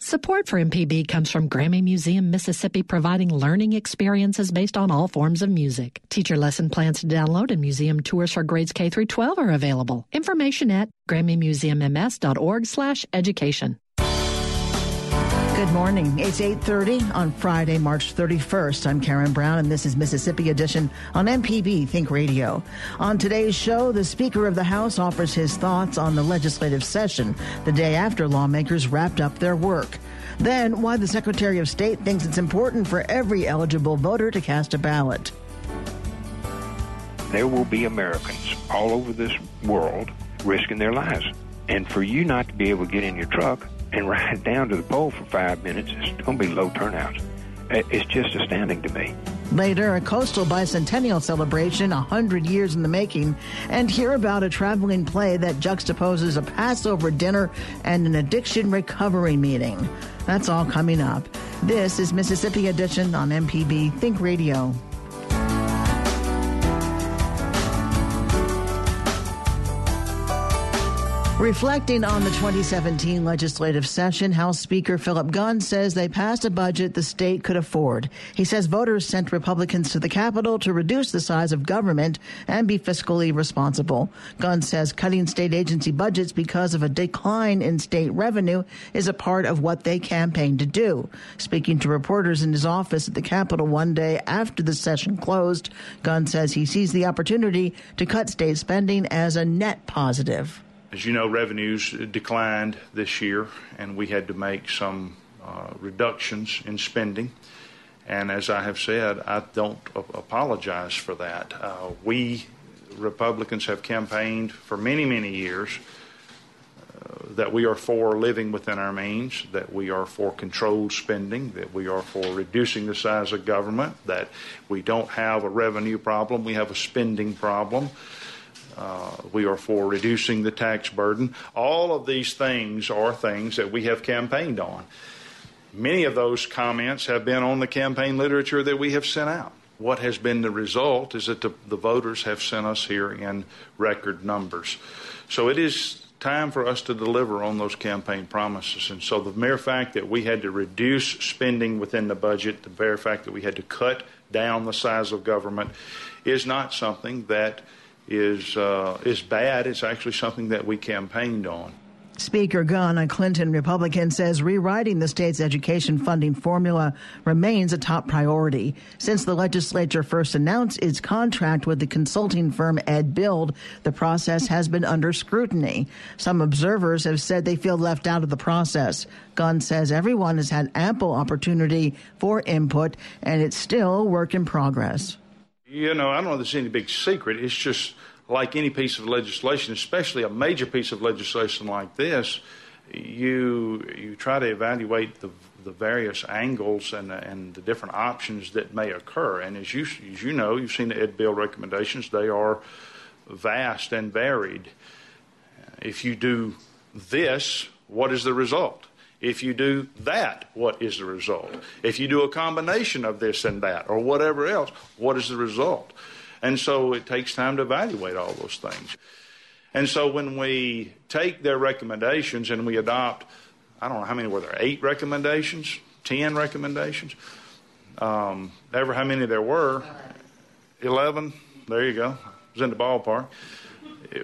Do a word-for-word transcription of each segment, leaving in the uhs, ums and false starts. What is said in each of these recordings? Support for M P B comes from Grammy Museum Mississippi, providing learning experiences based on all forms of music. Teacher lesson plans to download and museum tours for grades K through twelve are available. Information at grammymuseumms.org slash education. Good morning. It's eight thirty on Friday, March thirty-first. I'm Karen Brown, and this is Mississippi Edition on M P B Think Radio. On today's show, the Speaker of the House offers his thoughts on the legislative session the day after lawmakers wrapped up their work. Then, why the Secretary of State thinks it's important for every eligible voter to cast a ballot. There will be Americans all over this world risking their lives. And for you not to be able to get in your truck and ride down to the poll for five minutes, it's going to be low turnout. It's just astounding to me. Later, a coastal bicentennial celebration, one hundred years in the making, and hear about a traveling play that juxtaposes a Passover dinner and an addiction recovery meeting. That's all coming up. This is Mississippi Edition on M P B Think Radio. Reflecting on the twenty seventeen legislative session, House Speaker Philip Gunn says they passed a budget the state could afford. He says voters sent Republicans to the Capitol to reduce the size of government and be fiscally responsible. Gunn says cutting state agency budgets because of a decline in state revenue is a part of what they campaigned to do. Speaking to reporters in his office at the Capitol one day after the session closed, Gunn says he sees the opportunity to cut state spending as a net positive. As you know, revenues declined this year, and we had to make some uh, reductions in spending. And as I have said, I don't ap- apologize for that. Uh, we Republicans have campaigned for many, many years uh, that we are for living within our means, that we are for controlled spending, that we are for reducing the size of government, that we don't have a revenue problem, we have a spending problem. Uh, we are for reducing the tax burden. All of these things are things that we have campaigned on. Many of those comments have been on the campaign literature that we have sent out. What has been the result is that the, the voters have sent us here in record numbers. So it is time for us to deliver on those campaign promises. And so the mere fact that we had to reduce spending within the budget, the bare fact that we had to cut down the size of government, is not something that is uh, is bad. It's actually something that we campaigned on. Speaker Gunn, a Clinton Republican, says rewriting the state's education funding formula remains a top priority. Since the legislature first announced its contract with the consulting firm EdBuild, the process has been under scrutiny. Some observers have said they feel left out of the process. Gunn says everyone has had ample opportunity for input, and it's still a work in progress. You know, I don't know if there's any big secret. It's just like any piece of legislation, especially a major piece of legislation like this, you you try to evaluate the the various angles and and the different options that may occur. And as you as you know, you've seen the EdBuild recommendations. They are vast and varied. If you do this, what is the result? If you do that, what is the result? If you do a combination of this and that or whatever else, what is the result? And so it takes time to evaluate all those things. And so when we take their recommendations and we adopt, I don't know how many were there, eight recommendations, ten recommendations, um, ever how many there were, eleven, there you go, it was in the ballpark.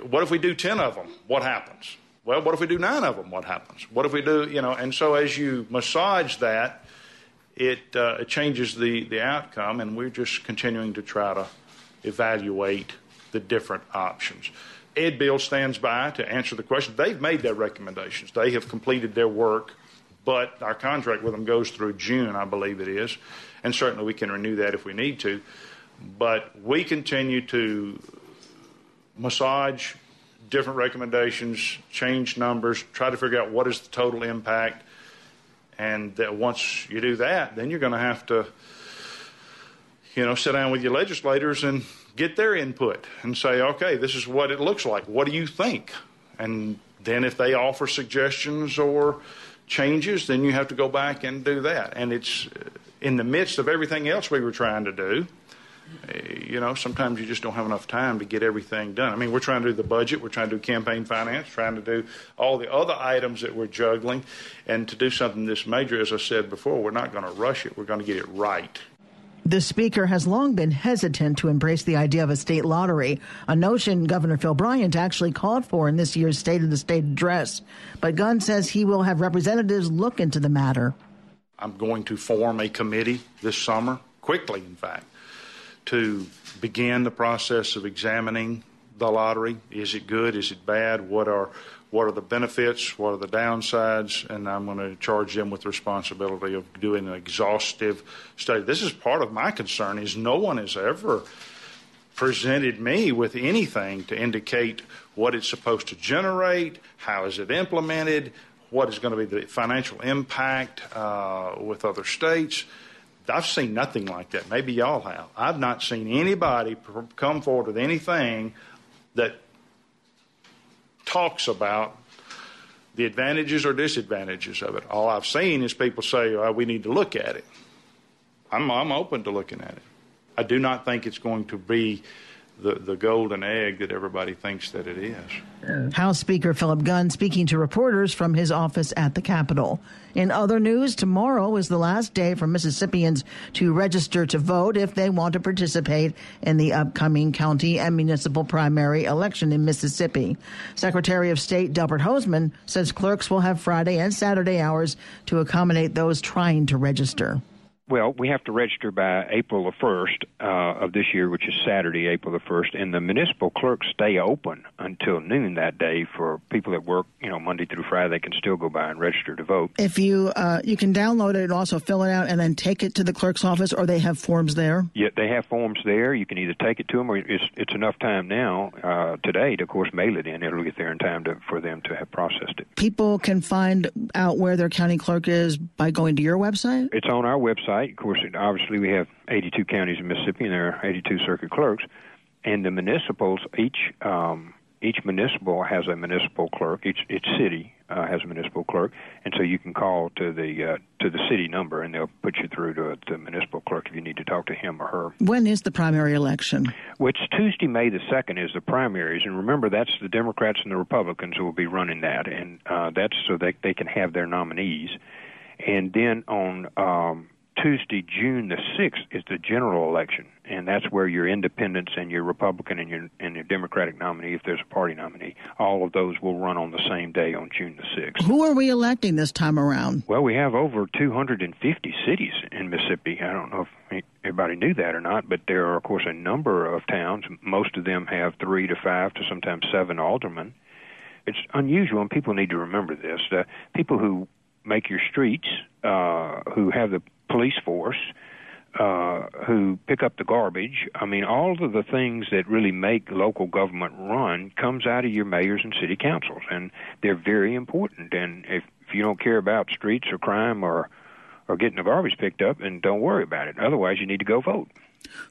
What if we do ten of them? What happens? Well, what if we do nine of them? What happens? What if we do, you know, and so as you massage that, it, uh, it changes the, the outcome, and we're just continuing to try to evaluate the different options. EdBuild stands by to answer the question. They've made their recommendations. They have completed their work, but our contract with them goes through June, I believe it is, and certainly we can renew that if we need to. But we continue to massage different recommendations, change numbers, try to figure out what is the total impact. And that once you do that, then you're going to have to you know, sit down with your legislators and get their input and say, okay, this is what it looks like. What do you think? And then if they offer suggestions or changes, then you have to go back and do that. And it's in the midst of everything else we were trying to do. You know, sometimes you just don't have enough time to get everything done. I mean, we're trying to do the budget, we're trying to do campaign finance, trying to do all the other items that we're juggling. And to do something this major, as I said before, we're not going to rush it. We're going to get it right. The speaker has long been hesitant to embrace the idea of a state lottery, a notion Governor Phil Bryant actually called for in this year's State of the State address. But Gunn says he will have representatives look into the matter. I'm going to form a committee this summer, quickly, in fact, to begin the process of examining the lottery. Is it good? Is it bad? What are what are the benefits? What are the downsides? And I'm going to charge them with the responsibility of doing an exhaustive study. This is part of my concern, is no one has ever presented me with anything to indicate what it's supposed to generate, how is it implemented, what is going to be the financial impact uh, with other states. I've seen nothing like that. Maybe y'all have. I've not seen anybody pr- come forward with anything that talks about the advantages or disadvantages of it. All I've seen is people say, oh, we need to look at it. I'm, I'm open to looking at it. I do not think it's going to be the, the golden egg that everybody thinks that it is. House Speaker Philip Gunn speaking to reporters from his office at the Capitol. In other news, tomorrow is the last day for Mississippians to register to vote if they want to participate in the upcoming county and municipal primary election in Mississippi. Secretary of State Delbert Hoseman says clerks will have Friday and Saturday hours to accommodate those trying to register. Well, we have to register by April the first uh, of this year, which is Saturday, April the first, and the municipal clerks stay open until noon that day for people that work, you know, Monday through Friday. They can still go by and register to vote. If you uh, you can download it and also fill it out and then take it to the clerk's office, or they have forms there? Yeah, they have forms there. You can either take it to them, or it's it's enough time now uh, today to, of course, mail it in. It'll get there in time to, for them to have processed it. People can find out where their county clerk is by going to your website? It's on our website. Of course, obviously, we have eighty-two counties in Mississippi, and there are eighty-two circuit clerks. And the municipals, each um, each municipal has a municipal clerk. Each each city uh, has a municipal clerk, and so you can call to the uh, to the city number, and they'll put you through to the municipal clerk if you need to talk to him or her. When is the primary election? Well, it's Tuesday, May the second, is the primaries, and remember, that's the Democrats and the Republicans who will be running that, and uh, that's so they they can have their nominees, and then on. Um, Tuesday, June the sixth, is the general election, and that's where your independents and your Republican and your and your Democratic nominee, if there's a party nominee, all of those will run on the same day on June the sixth. Who are we electing this time around? Well, we have over two hundred fifty cities in Mississippi. I don't know if everybody knew that or not, but there are, of course, a number of towns. Most of them have three to five to sometimes seven aldermen. It's unusual, and people need to remember this. Uh, people who make your streets, uh, who have the police force, uh, who pick up the garbage. I mean, all of the things that really make local government run comes out of your mayors and city councils, and they're very important. And if, if you don't care about streets or crime or, or getting the garbage picked up, then don't worry about it. Otherwise, you need to go vote.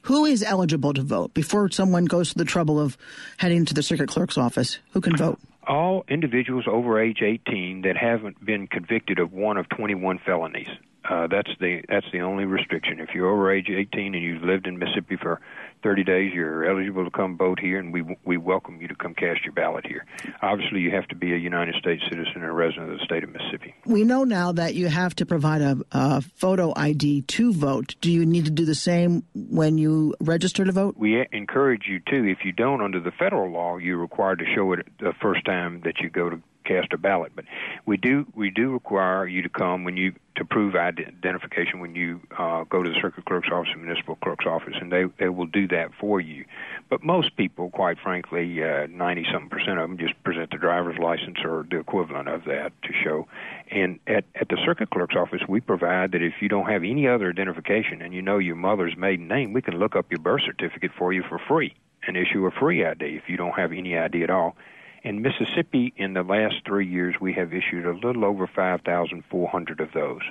Who is eligible to vote before someone goes to the trouble of heading to the circuit clerk's office? Who can vote? All individuals over age eighteen that haven't been convicted of one of twenty-one felonies. Uh, that's the that's the only restriction. If you're over age eighteen and you've lived in Mississippi for thirty days, you're eligible to come vote here, and we we welcome you to come cast your ballot here. Obviously, you have to be a United States citizen and a resident of the state of Mississippi. We know now that you have to provide a, a photo I D to vote. Do you need to do the same when you register to vote? We encourage you to. If you don't, under the federal law, you're required to show it the first time that you go to cast a ballot, but we do we do require you to come when you to prove identification when you uh, go to the circuit clerk's office and municipal clerk's office, and they, they will do that for you. But most people, quite frankly, ninety something percent of them just present the driver's license or the equivalent of that to show. And at at the circuit clerk's office, we provide that if you don't have any other identification and you know your mother's maiden name, we can look up your birth certificate for you for free and issue a free I D if you don't have any I D at all. In Mississippi, in the last three years, we have issued a little over five thousand four hundred of those.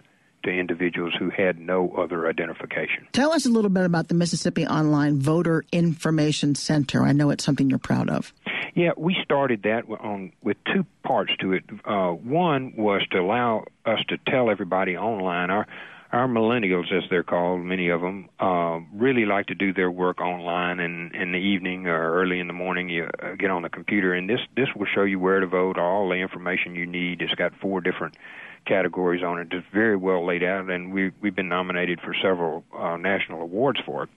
to individuals who had no other identification. Tell us a little bit about the Mississippi Online Voter Information Center. I know it's something you're proud of. Yeah, we started that on with two parts to it. Uh, one was to allow us to tell everybody online, our our millennials, as they're called, many of them, uh, really like to do their work online, and in the evening or early in the morning you get on the computer, and this, this will show you where to vote, all the information you need. It's got four different categories on it, just very well laid out, and we, we've been nominated for several uh, national awards for it.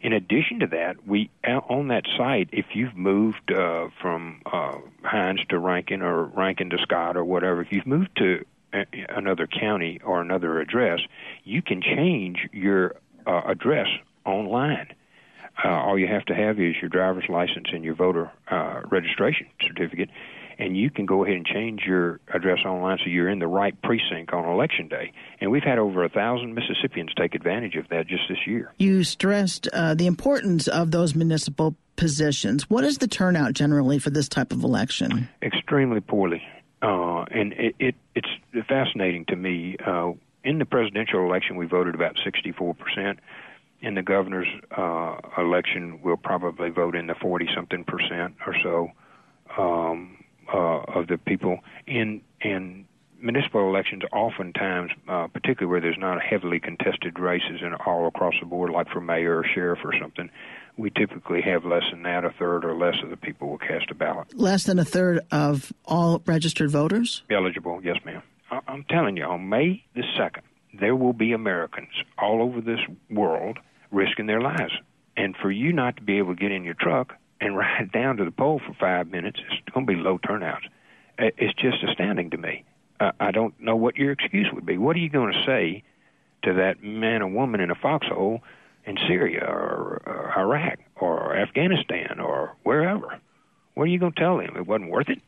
In addition to that, we on that site, if you've moved uh, from uh, Hines to Rankin or Rankin to Scott or whatever, if you've moved to a, another county or another address, you can change your uh, address online. Uh, all you have to have is your driver's license and your voter uh, registration certificate, and you can go ahead and change your address online so you're in the right precinct on Election Day. And we've had over one thousand Mississippians take advantage of that just this year. You stressed uh, the importance of those municipal positions. What is the turnout generally for this type of election? Extremely poorly. Uh, and it, it, it's fascinating to me. Uh, in the presidential election, we voted about sixty-four percent. In the governor's uh, election, we'll probably vote in the forty-something percent or so. Um Uh, of the people in in municipal elections, oftentimes, uh, particularly where there's not heavily contested races and all across the board, like for mayor or sheriff or something, we typically have less than that. A third or less of the people will cast a ballot. Less than a third of all registered voters? Eligible, yes, ma'am. I- I'm telling you, on May the second, there will be Americans all over this world risking their lives. And for you not to be able to get in your truck and ride down to the poll for five minutes, it's going to be low turnouts. It's just astounding to me. Uh, I don't know what your excuse would be. What are you going to say to that man or woman in a foxhole in Syria or, or Iraq or Afghanistan or wherever? What are you going to tell them? It wasn't worth it?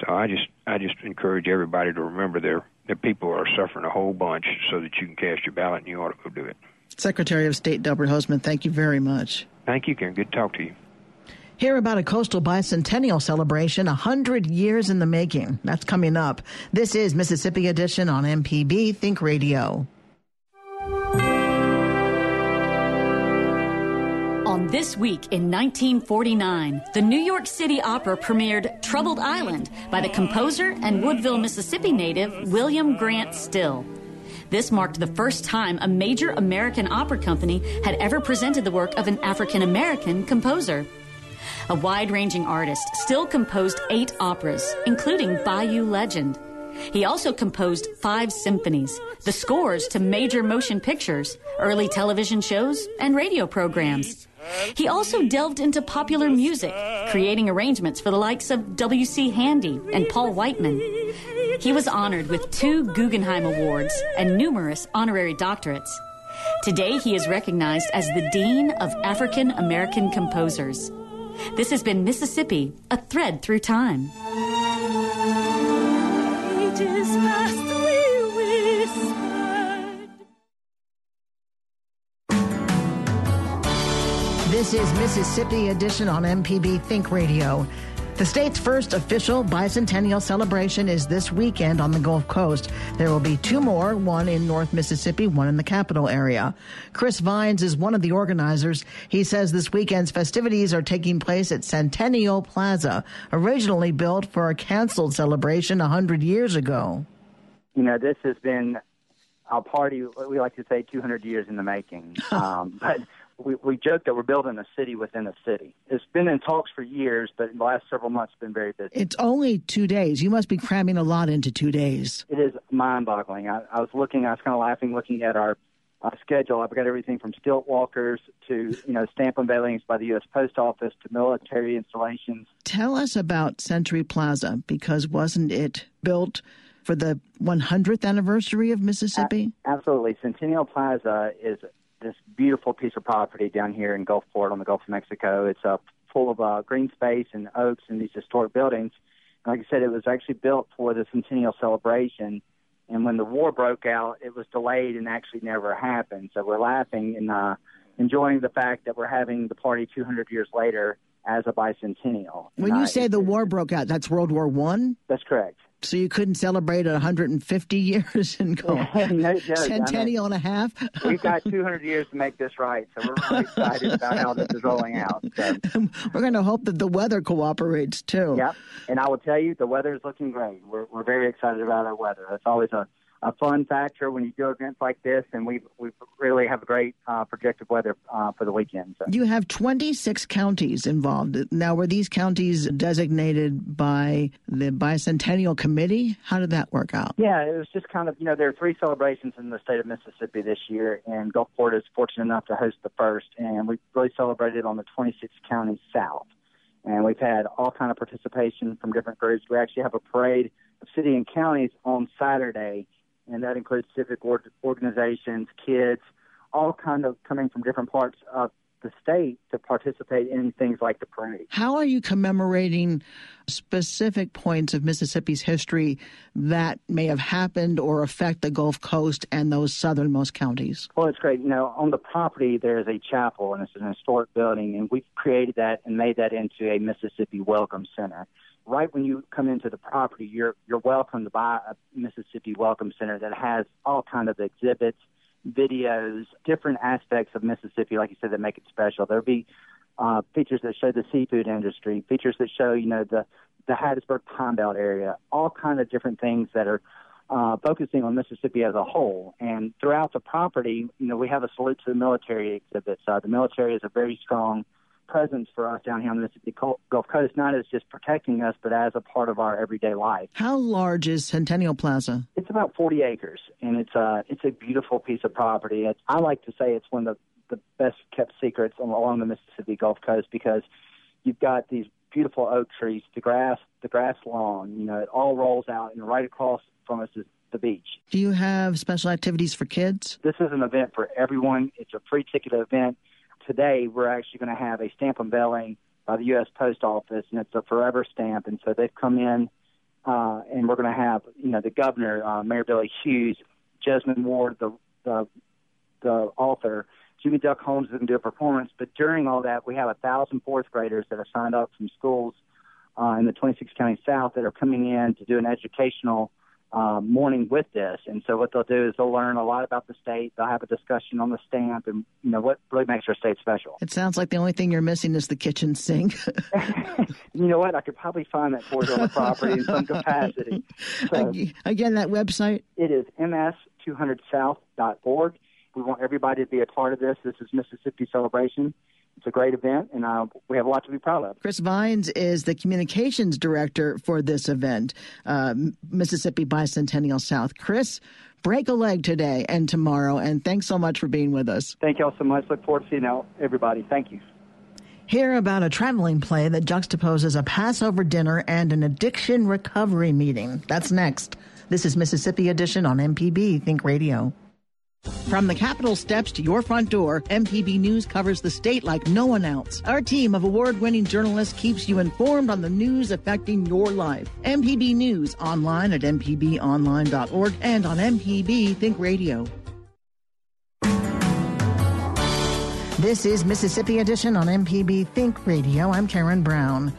So I just I just encourage everybody to remember their, their people are suffering a whole bunch, so that you can cast your ballot, and you ought to go do it. Secretary of State Delbert Hoseman, thank you very much. Thank you, Karen. Good to talk to you. Hear about a coastal bicentennial celebration, one hundred years in the making. That's coming up. This is Mississippi Edition on M P B Think Radio. On This Week in nineteen forty-nine, the New York City Opera premiered Troubled Island by the composer and Woodville, Mississippi native William Grant Still. This marked the first time a major American opera company had ever presented the work of an African-American composer. A wide-ranging artist, Still composed eight operas, including Bayou Legend. He also composed five symphonies, the scores to major motion pictures, early television shows, and radio programs. He also delved into popular music, creating arrangements for the likes of W C Handy and Paul Whiteman. He was honored with two Guggenheim Awards and numerous honorary doctorates. Today, he is recognized as the Dean of African American Composers. This has been Mississippi, a thread through time. Ages past we whispered. This is Mississippi Edition on M P B Think Radio. The state's first official bicentennial celebration is this weekend on the Gulf Coast. There will be two more, one in North Mississippi, one in the capital area. Chris Vines is one of the organizers. He says this weekend's festivities are taking place at Centennial Plaza, originally built for a canceled celebration one hundred years ago. You know, this has been our party, we like to say, two hundred years in the making. um, but... We, we joke that we're building a city within a city. It's been in talks for years, but in the last several months it's been very busy. It's only two days. You must be cramming a lot into two days. It is mind-boggling. I, I was looking, I was kind of laughing, looking at our uh, schedule. I've got everything from stilt walkers to, you know, stamp unveilings by the U S Post Office to military installations. Tell us about Century Plaza, because wasn't it built for the one hundredth anniversary of Mississippi? A- absolutely. Centennial Plaza is this beautiful piece of property down here in Gulfport on the Gulf of Mexico. It's uh, full of uh, green space and oaks and these historic buildings. And like I said, it was actually built for the Centennial celebration. And when the war broke out, it was delayed and actually never happened. So we're laughing and uh, enjoying the fact that we're having the party two hundred years later as a bicentennial. When you uh, say the war broke out, that's World War One? That's correct. So you couldn't celebrate one hundred fifty years and go no joke, centennial I mean, and a half? We've got two hundred years to make this right, so we're really excited about how this is rolling out. So. We're going to hope that the weather cooperates, too. Yep, and I will tell you, the weather is looking great. We're, we're very excited about our weather. That's always a, a fun factor when you do events like this, and we we really have great uh, projected weather uh, for the weekend. So. You have twenty-six counties involved. Now, were these counties designated by the Bicentennial Committee? How did that work out? Yeah, it was just kind of, you know, there are three celebrations in the state of Mississippi this year, and Gulfport is fortunate enough to host the first, and we really celebrated on the twenty-six counties south. And we've had all kind of participation from different groups. We actually have a parade of city and counties on Saturday, and that includes civic organizations, kids, all kind of coming from different parts of the state to participate in things like the parade. How are you commemorating specific points of Mississippi's history that may have happened or affect the Gulf Coast and those southernmost counties? Well, it's great. You know, on the property there is a chapel, and it's an historic building, and we've created that and made that into a Mississippi Welcome Center. Right when you come into the property, you're you're welcome to buy a Mississippi Welcome Center that has all kinds of exhibits, videos, different aspects of Mississippi, like you said, that make it special. There'll be uh, features that show the seafood industry, features that show, you know, the, the Hattiesburg Pine Belt area, all kinds of different things that are uh, focusing on Mississippi as a whole. And throughout the property, you know, we have a salute to the military exhibit. Uh, the military is a very strong presence for us down here on the Mississippi Gulf Coast, not as just protecting us, but as a part of our everyday life. How large is Centennial Plaza? It's about forty acres, and it's a, it's a beautiful piece of property. It's, I like to say it's one of the, the best-kept secrets along the Mississippi Gulf Coast because you've got these beautiful oak trees, the grass, the grass lawn, you know, it all rolls out, and right across from us is the beach. Do you have special activities for kids? This is an event for everyone. It's a free ticket event. Today, we're actually going to have a stamp unveiling by the U S Post Office, and it's a forever stamp. And so they've come in, uh, and we're going to have, you know, the governor, uh, Mayor Billy Hughes, Jasmine Ward, the, the the author, Jimmy Duck Holmes is going to do a performance. But during all that, we have a thousand fourth graders that are signed up from schools uh, in the twenty-six county south that are coming in to do an educational Uh, morning with this. And so what they'll do is they'll learn a lot about the state. They'll have a discussion on the stamp and, you know, what really makes our state special. It sounds like the only thing you're missing is the kitchen sink. You know what? I could probably find that for you on the property in some capacity. So, again, that website? It is m s two hundred south dot org. We want everybody to be a part of this. This is Mississippi Celebration. It's a great event, and uh, we have a lot to be proud of. Chris Vines is the communications director for this event, uh, Mississippi Bicentennial South. Chris, break a leg today and tomorrow, and thanks so much for being with us. Thank you all so much. Look forward to seeing everybody. Thank you. Hear about a traveling play that juxtaposes a Passover dinner and an addiction recovery meeting. That's next. This is Mississippi Edition on M P B Think Radio. From the Capitol steps to your front door, M P B News covers the state like no one else. Our team of award-winning journalists keeps you informed on the news affecting your life. M P B News, online at m p b online dot org and on M P B Think Radio. This is Mississippi Edition on M P B Think Radio. I'm Karen Brown.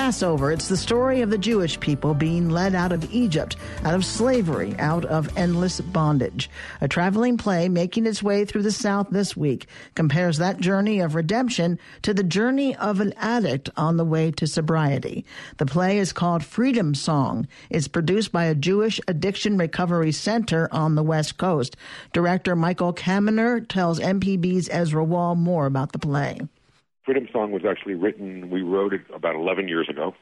Passover, it's the story of the Jewish people being led out of Egypt, out of slavery, out of endless bondage. A traveling play making its way through the South this week compares that journey of redemption to the journey of an addict on the way to sobriety. The play is called Freedom Song. It's produced by a Jewish Addiction Recovery Center on the West Coast. Director Michael Kaminer tells M P B's Ezra Wall more about the play. Freedom Song was actually written, we wrote it about eleven years ago.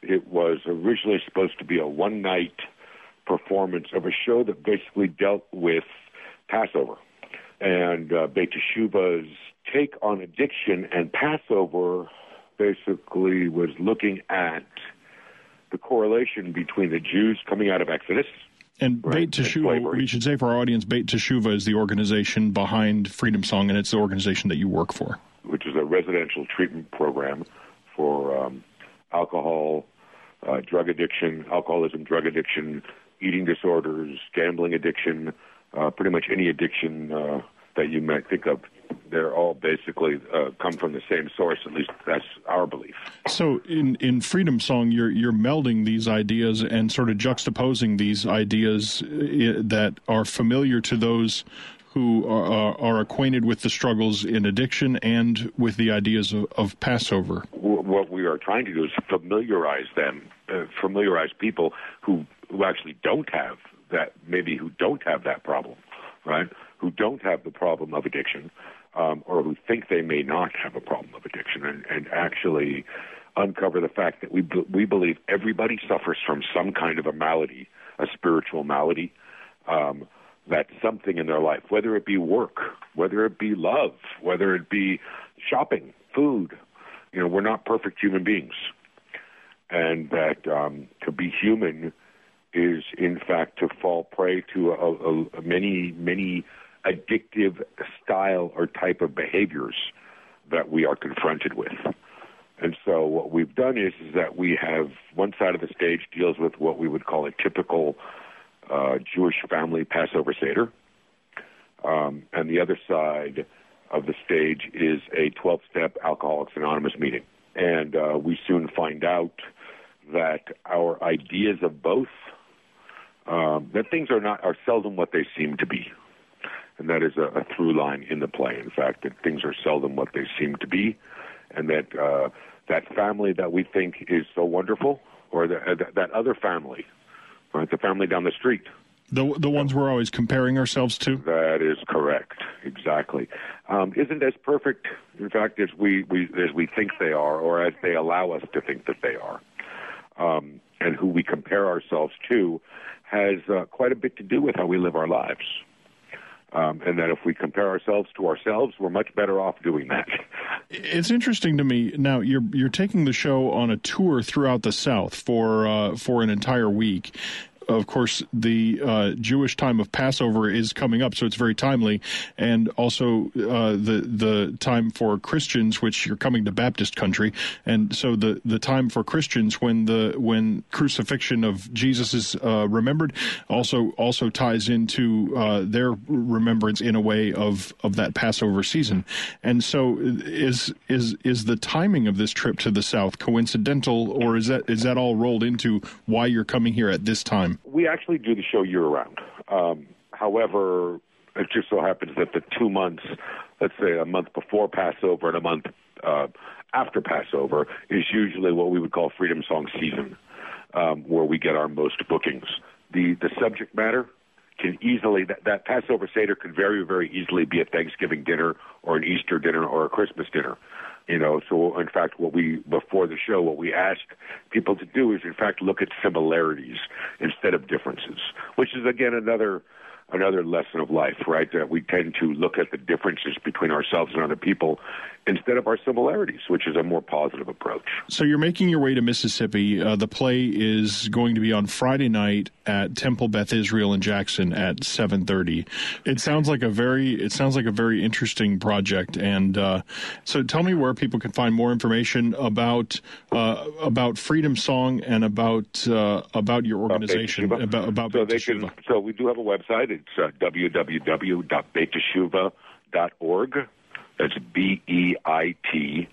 It was originally supposed to be a one-night performance of a show that basically dealt with Passover and uh, Beit Teshuvah's take on addiction. And Passover basically was looking at the correlation between the Jews coming out of Exodus. And right, Beit Teshuvah, we should say for our audience, Beit Teshuvah is the organization behind Freedom Song, and it's the organization that you work for. Which is a residential treatment program for um, alcohol, uh, drug addiction, alcoholism, drug addiction, eating disorders, gambling addiction, uh, pretty much any addiction uh, that you might think of. They're all basically uh, come from the same source. At least that's our belief. So in, in Freedom Song, you're you're melding these ideas and sort of juxtaposing these ideas that are familiar to those who are, are, are acquainted with the struggles in addiction and with the ideas of, of Passover. What we are trying to do is familiarize them, uh, familiarize people who who actually don't have that, maybe who don't have that problem, right? Who don't have the problem of addiction, um, or who think they may not have a problem of addiction, and, and actually uncover the fact that we we believe everybody suffers from some kind of a malady, a spiritual malady, um, that's something in their life, whether it be work, whether it be love, whether it be shopping, food. You know, we're not perfect human beings, and that um, to be human is in fact to fall prey to a, a, many, many addictive style or type of behaviors that we are confronted with. And so what we've done is, is that we have one side of the stage deals with what we would call a typical uh, Jewish family Passover Seder. Um, and the other side of the stage is a twelve-step Alcoholics Anonymous meeting. And uh, we soon find out that our ideas of both, um, that things are not are seldom what they seem to be. And that is a, a through line in the play, in fact, that things are seldom what they seem to be, and that uh, that family that we think is so wonderful, or the, uh, that other family, right, the family down the street. The, the ones we're always comparing ourselves to? That is correct, exactly. Um, isn't as perfect, in fact, as we, we as we think they are, or as they allow us to think that they are. Um, and who we compare ourselves to has uh, quite a bit to do with how we live our lives. Um, and that if we compare ourselves to ourselves, we're much better off doing that. It's interesting to me. Now, you're you're taking the show on a tour throughout the South for uh, for an entire week. Of course, the uh, Jewish time of Passover is coming up, so it's very timely, and also uh, the the time for Christians, which you're coming to Baptist country, and so the, the time for Christians when the when crucifixion of Jesus is uh, remembered also also ties into uh, their remembrance in a way of, of that Passover season, and so is is is the timing of this trip to the South coincidental, or is that is that all rolled into why you're coming here at this time? We actually do the show year-round. Um, however, it just so happens that the two months, let's say a month before Passover and a month uh, after Passover, is usually what we would call Freedom Song season, um, where we get our most bookings. The the subject matter can easily, that, that Passover Seder could very, very easily be a Thanksgiving dinner or an Easter dinner or a Christmas dinner. You know, so in fact, what we, before the show, what we ask people to do is, in fact, look at similarities instead of differences, which is, again, another another lesson of life, right? That we tend to look at the differences between ourselves and other people instead of our similarities, which is a more positive approach. So you're making your way to Mississippi. Uh, the play is going to be on Friday night at Temple Beth Israel in Jackson at seven thirty. It sounds like a very it sounds like a very interesting project. And uh, so tell me where people can find more information about uh, about Freedom Song and about uh, about your organization. About Beit Teshuvah. About, about so, Beit Teshuvah. They can, so we do have a website. It's uh, w w w dot beit teshuvah dot org. That's B E I T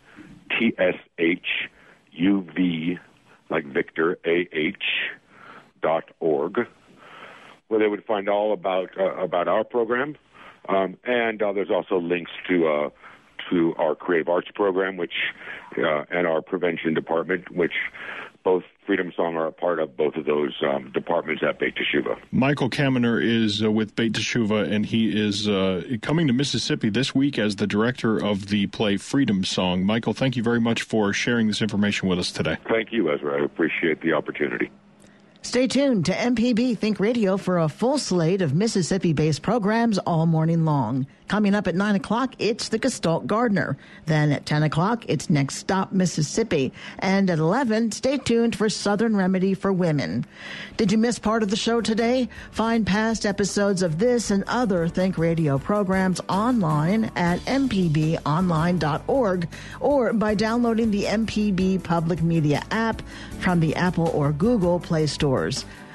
T S H U V, like Victor, A H, dot org, where they would find all about uh, about our program. Um, and uh, there's also links to uh, to our Creative Arts program, which uh, and our Prevention Department, which both Freedom Song are a part of both of those um, departments at Beit Teshuvah. Michael Kaminer is uh, with Beit Teshuvah, and he is uh, coming to Mississippi this week as the director of the play Freedom Song. Michael, thank you very much for sharing this information with us today. Thank you, Ezra. I appreciate the opportunity. Stay tuned to M P B Think Radio for a full slate of Mississippi-based programs all morning long. Coming up at nine o'clock, it's The Gestalt Gardener. Then at ten o'clock, it's Next Stop Mississippi. And at eleven, stay tuned for Southern Remedy for Women. Did you miss part of the show today? Find past episodes of this and other Think Radio programs online at m p b online dot org or by downloading the M P B Public Media app from the Apple or Google Play Store.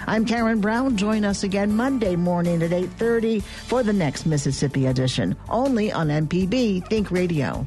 I'm Karen Brown. Join us again Monday morning at eight thirty for the next Mississippi edition, only on M P B Think Radio.